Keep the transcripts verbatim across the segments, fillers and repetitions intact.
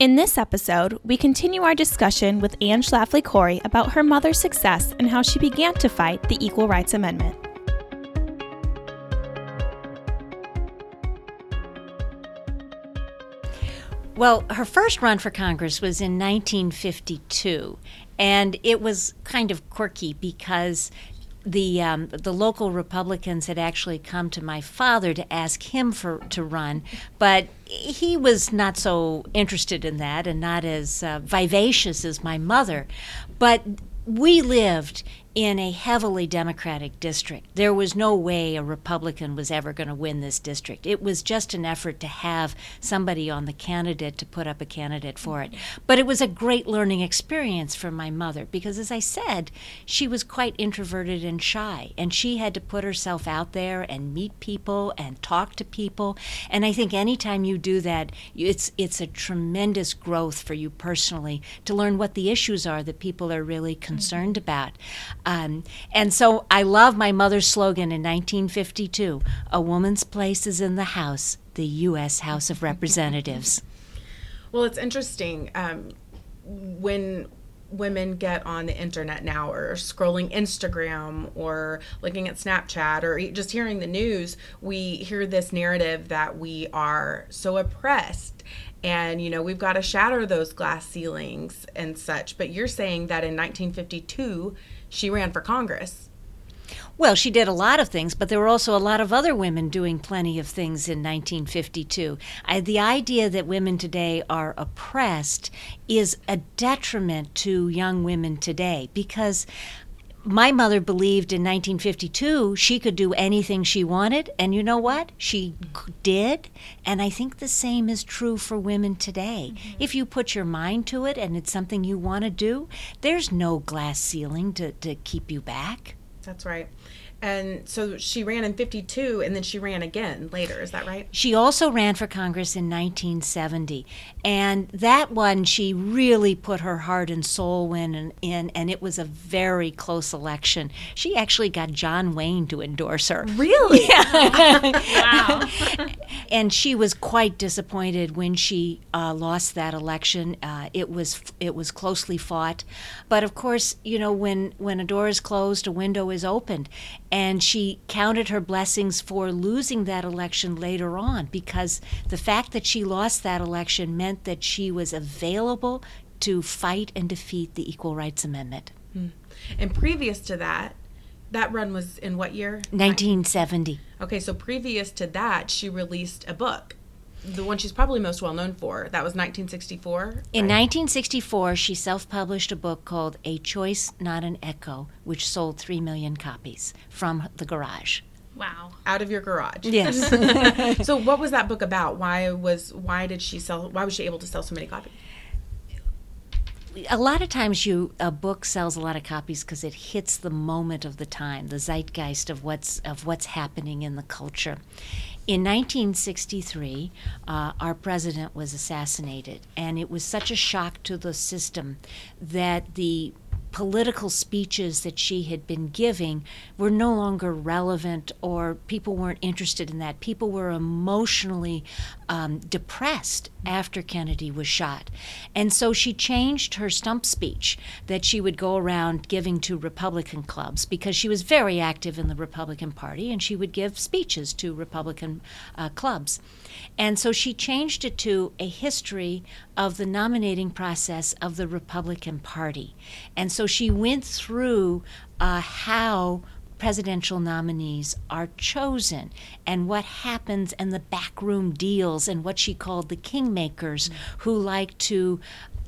In this episode, we continue our discussion with Anne Schlafly Corey about her mother's success and how she began to fight the Equal Rights Amendment. Well, her first run for Congress was in nineteen fifty-two, and it was kind of quirky because the um, the local Republicans had actually come to my father to ask him for to run, but he was not so interested in that and not as uh, vivacious as my mother. But we lived in a heavily Democratic district. There was no way a Republican was ever going to win this district. It was just an effort to have somebody on the candidate to put up a candidate for it. But it was a great learning experience for my mother because, as I said, she was quite introverted and shy, and she had to put herself out there and meet people and talk to people. And I think anytime you do that, it's it's a tremendous growth for you personally to learn what the issues are that people are really concerned mm-hmm. about. Um, and so I love my mother's slogan in nineteen fifty-two, a woman's place is in the House, the U S House of Representatives. Well, it's interesting um, when women get on the internet now or scrolling Instagram or looking at Snapchat or just hearing the news, we hear this narrative that we are so oppressed. And, you know, we've got to shatter those glass ceilings and such. But you're saying that in nineteen fifty-two, she ran for Congress. Well, she did a lot of things, but there were also a lot of other women doing plenty of things in nineteen fifty-two. I, the idea that women today are oppressed is a detriment to young women today because my mother believed in nineteen fifty-two she could do anything she wanted, and you know what? She did, and I think the same is true for women today. Mm-hmm. If you put your mind to it and it's something you want to do, there's no glass ceiling to, to keep you back. That's right. And so she ran in fifty-two, and then she ran again later. Is that right? She also ran for Congress in nineteen seventy. And that one, she really put her heart and soul in, in, and it was a very close election. She actually got John Wayne to endorse her. Really? Yeah. Wow. And she was quite disappointed when she uh, lost that election. Uh, it was it was closely fought. But, of course, you know, when, when a door is closed, a window is opened. And she counted her blessings for losing that election later on because the fact that she lost that election meant that she was available to fight and defeat the Equal Rights Amendment. And previous to that, that run was in what year? nineteen seventy. Okay, so previous to that, she released a book. The one she's probably most well known for. That was nineteen sixty-four. Right? In nineteen sixty-four, she self-published a book called A Choice, Not an Echo, which sold three million copies from the garage. Wow. Out of your garage. Yes. So what was that book about? Why was why did she sell why was she able to sell so many copies? A lot of times you a book sells a lot of copies because it hits the moment of the time, the zeitgeist of what's of what's happening in the culture. In nineteen sixty-three, uh, our president was assassinated, and it was such a shock to the system that the political speeches that she had been giving were no longer relevant, or people weren't interested in that. People were emotionally um, depressed after Kennedy was shot. And so she changed her stump speech that she would go around giving to Republican clubs because she was very active in the Republican Party, and she would give speeches to Republican uh, clubs. And so she changed it to a history of the nominating process of the Republican Party. And so she went through uh, how presidential nominees are chosen and what happens and the backroom deals and what she called the kingmakers mm-hmm. who like to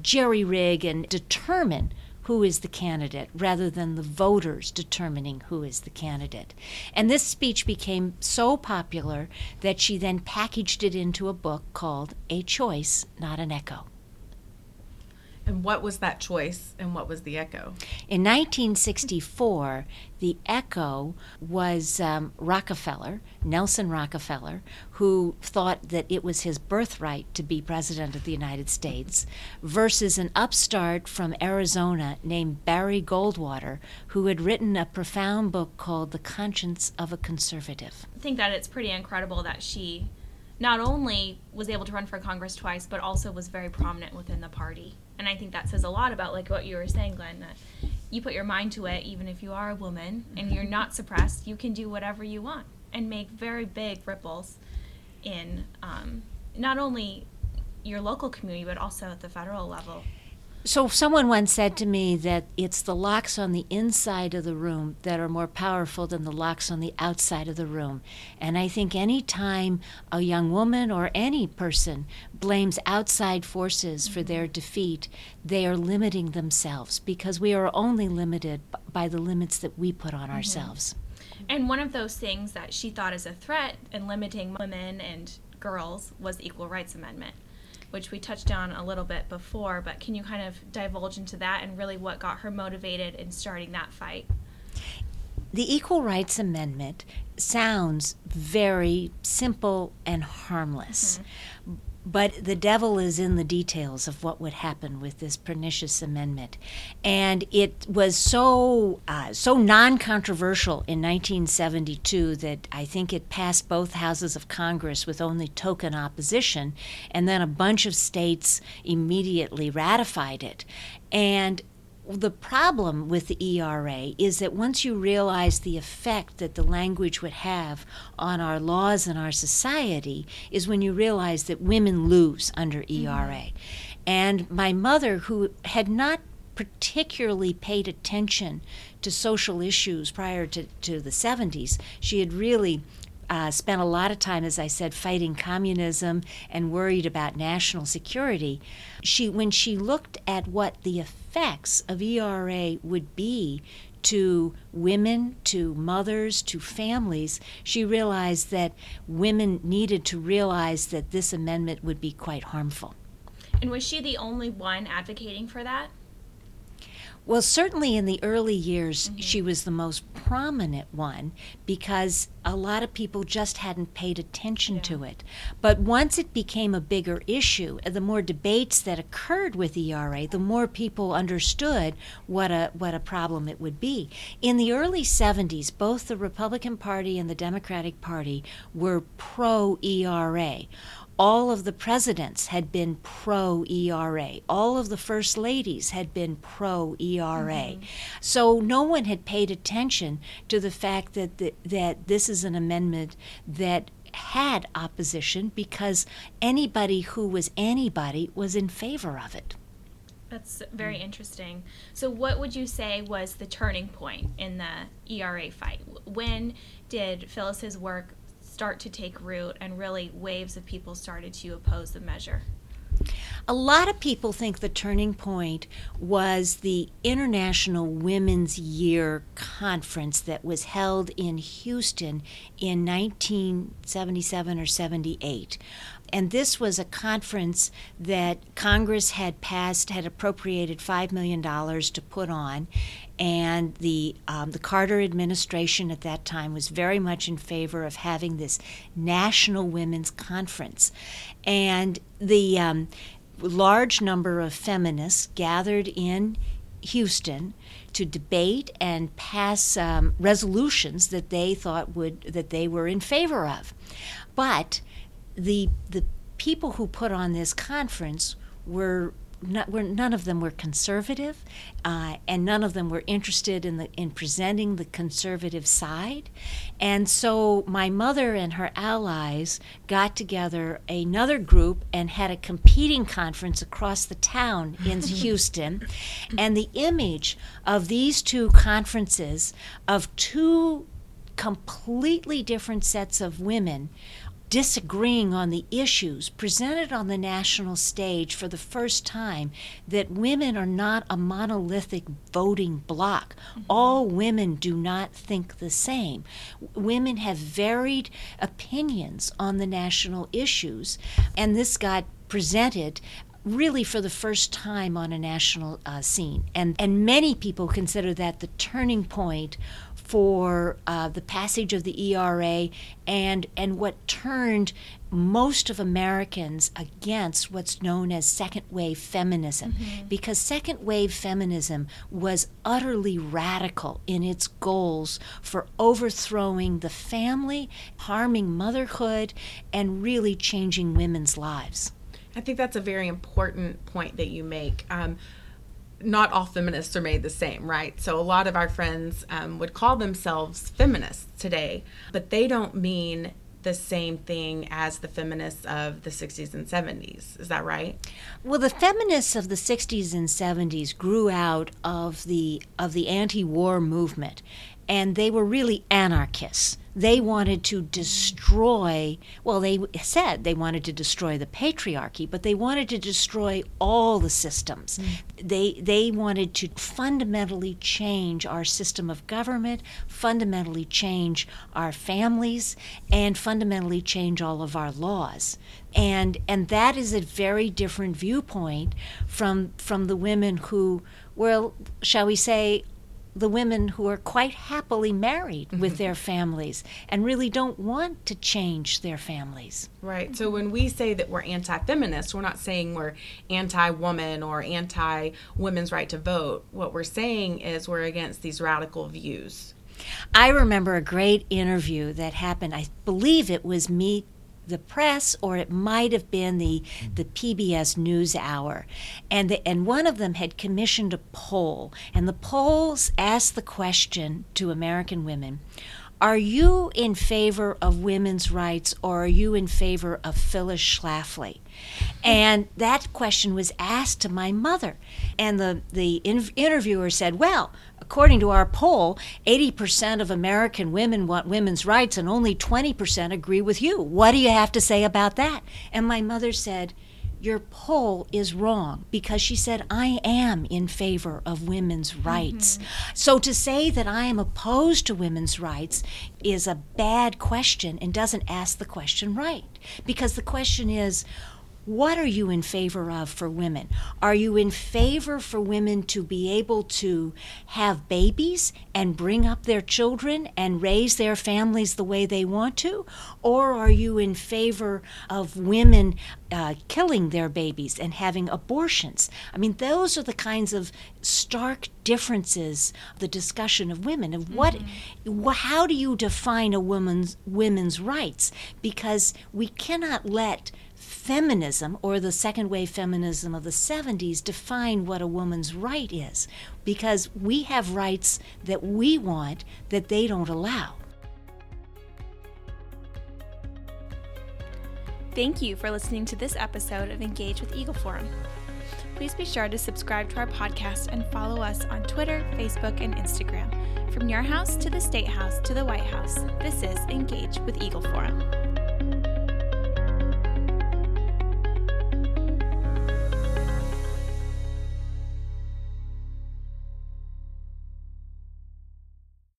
jerry-rig and determine who is the candidate rather than the voters determining who is the candidate. And this speech became so popular that she then packaged it into a book called A Choice, Not an Echo. And what was that choice and what was the echo? In nineteen sixty-four, the echo was um, Rockefeller, Nelson Rockefeller, who thought that it was his birthright to be president of the United States, versus an upstart from Arizona named Barry Goldwater, who had written a profound book called The Conscience of a Conservative. I think that it's pretty incredible that she not only was able to run for Congress twice, but also was very prominent within the party. And I think that says a lot about, like, what you were saying, Glenn, that you put your mind to it, even if you are a woman, and you're not suppressed, you can do whatever you want and make very big ripples in um, not only your local community, but also at the federal level. So someone once said to me that it's the locks on the inside of the room that are more powerful than the locks on the outside of the room. And I think any time a young woman or any person blames outside forces for their defeat, they are limiting themselves, because we are only limited by the limits that we put on mm-hmm. ourselves. And one of those things that she thought as a threat in limiting women and girls was the Equal Rights Amendment, which we touched on a little bit before, but can you kind of divulge into that and really what got her motivated in starting that fight? The Equal Rights Amendment sounds very simple and harmless, mm-hmm. but the devil is in the details of what would happen with this pernicious amendment. And it was so, uh, so non-controversial in nineteen seventy-two that I think it passed both houses of Congress with only token opposition, and then a bunch of states immediately ratified it. And the problem with the E R A is that once you realize the effect that the language would have on our laws and our society is when you realize that women lose under E R A. Mm-hmm. And my mother, who had not particularly paid attention to social issues prior to, to the seventies, she had really Uh, spent a lot of time, as I said, fighting communism and worried about national security. She, when she looked at what the effects of E R A would be to women, to mothers, to families, she realized that women needed to realize that this amendment would be quite harmful. And was she the only one advocating for that? Well, certainly in the early years, mm-hmm. she was the most prominent one, because a lot of people just hadn't paid attention yeah. to it. But once it became a bigger issue, the more debates that occurred with E R A, the more people understood what a what a problem it would be. In the early seventies, both the Republican Party and the Democratic Party were pro-E R A. All of the presidents had been pro-E R A. All of the first ladies had been pro-E R A. Mm-hmm. So no one had paid attention to the fact that the, that this is an amendment that had opposition, because anybody who was anybody was in favor of it. That's very mm-hmm. interesting. So what would you say was the turning point in the E R A fight? When did Phyllis's work start to take root and really waves of people started to oppose the measure? A lot of people think the turning point was the International Women's Year conference that was held in Houston in nineteen seventy-seven or seventy-eight. And this was a conference that Congress had passed, had appropriated five million dollars to put on. And the um, the Carter administration at that time was very much in favor of having this national women's conference. And the um, large number of feminists gathered in Houston to debate and pass um, resolutions that they thought would, that they were in favor of. But the the people who put on this conference were not, were none of them were conservative, uh, and none of them were interested in the in presenting the conservative side. And so my mother and her allies got together another group and had a competing conference across the town in Houston. And the image of these two conferences of two completely different sets of women disagreeing on the issues presented on the national stage for the first time, that women are not a monolithic voting bloc. Mm-hmm. All women do not think the same. Women have varied opinions on the national issues, and this got presented really for the first time on a national uh, scene. And, and many people consider that the turning point for uh, the passage of the E R A and and what turned most of Americans against what's known as second wave feminism, mm-hmm. because second wave feminism was utterly radical in its goals for overthrowing the family, harming motherhood, and really changing women's lives. I think that's a very important point that you make. Um, Not all feminists are made the same, right? So a lot of our friends um, would call themselves feminists today, but they don't mean the same thing as the feminists of the sixties and seventies. Is that right? Well, the feminists of the sixties and seventies grew out of the of the anti-war movement, and they were really anarchists. They wanted to destroy, well, they said they wanted to destroy the patriarchy, but they wanted to destroy all the systems. Mm. They they wanted to fundamentally change our system of government, fundamentally change our families, and fundamentally change all of our laws. And and that is a very different viewpoint from from the women who, well, shall we say, the women who are quite happily married mm-hmm. with their families and really don't want to change their families. Right. So when we say that we're anti-feminist, we're not saying we're anti-woman or anti-women's right to vote. What we're saying is we're against these radical views. I remember a great interview that happened. I believe it was Meet the Press, or it might have been the the P B S NewsHour, and the, and one of them had commissioned a poll, and the polls asked the question to American women: are you in favor of women's rights, or are you in favor of Phyllis Schlafly? And that question was asked to my mother, and the the in- interviewer said, well, according to our poll, eighty percent of American women want women's rights and only twenty percent agree with you. What do you have to say about that? And my mother said, your poll is wrong, because she said, I am in favor of women's rights. Mm-hmm. So to say that I am opposed to women's rights is a bad question and doesn't ask the question right, because the question is, what are you in favor of for women? Are you in favor for women to be able to have babies and bring up their children and raise their families the way they want to? Or are you in favor of women uh, killing their babies and having abortions? I mean, those are the kinds of stark differences, the discussion of women, of what, mm-hmm. how do you define a woman's women's rights? Because we cannot let feminism, or the second wave feminism of the seventies, define what a woman's right is, because we have rights that we want that they don't allow. Thank you for listening to this episode of Engage with Eagle Forum. Please be sure to subscribe to our podcast and follow us on Twitter, Facebook, and Instagram. From your house to the State House to the White House, this is Engage with Eagle Forum.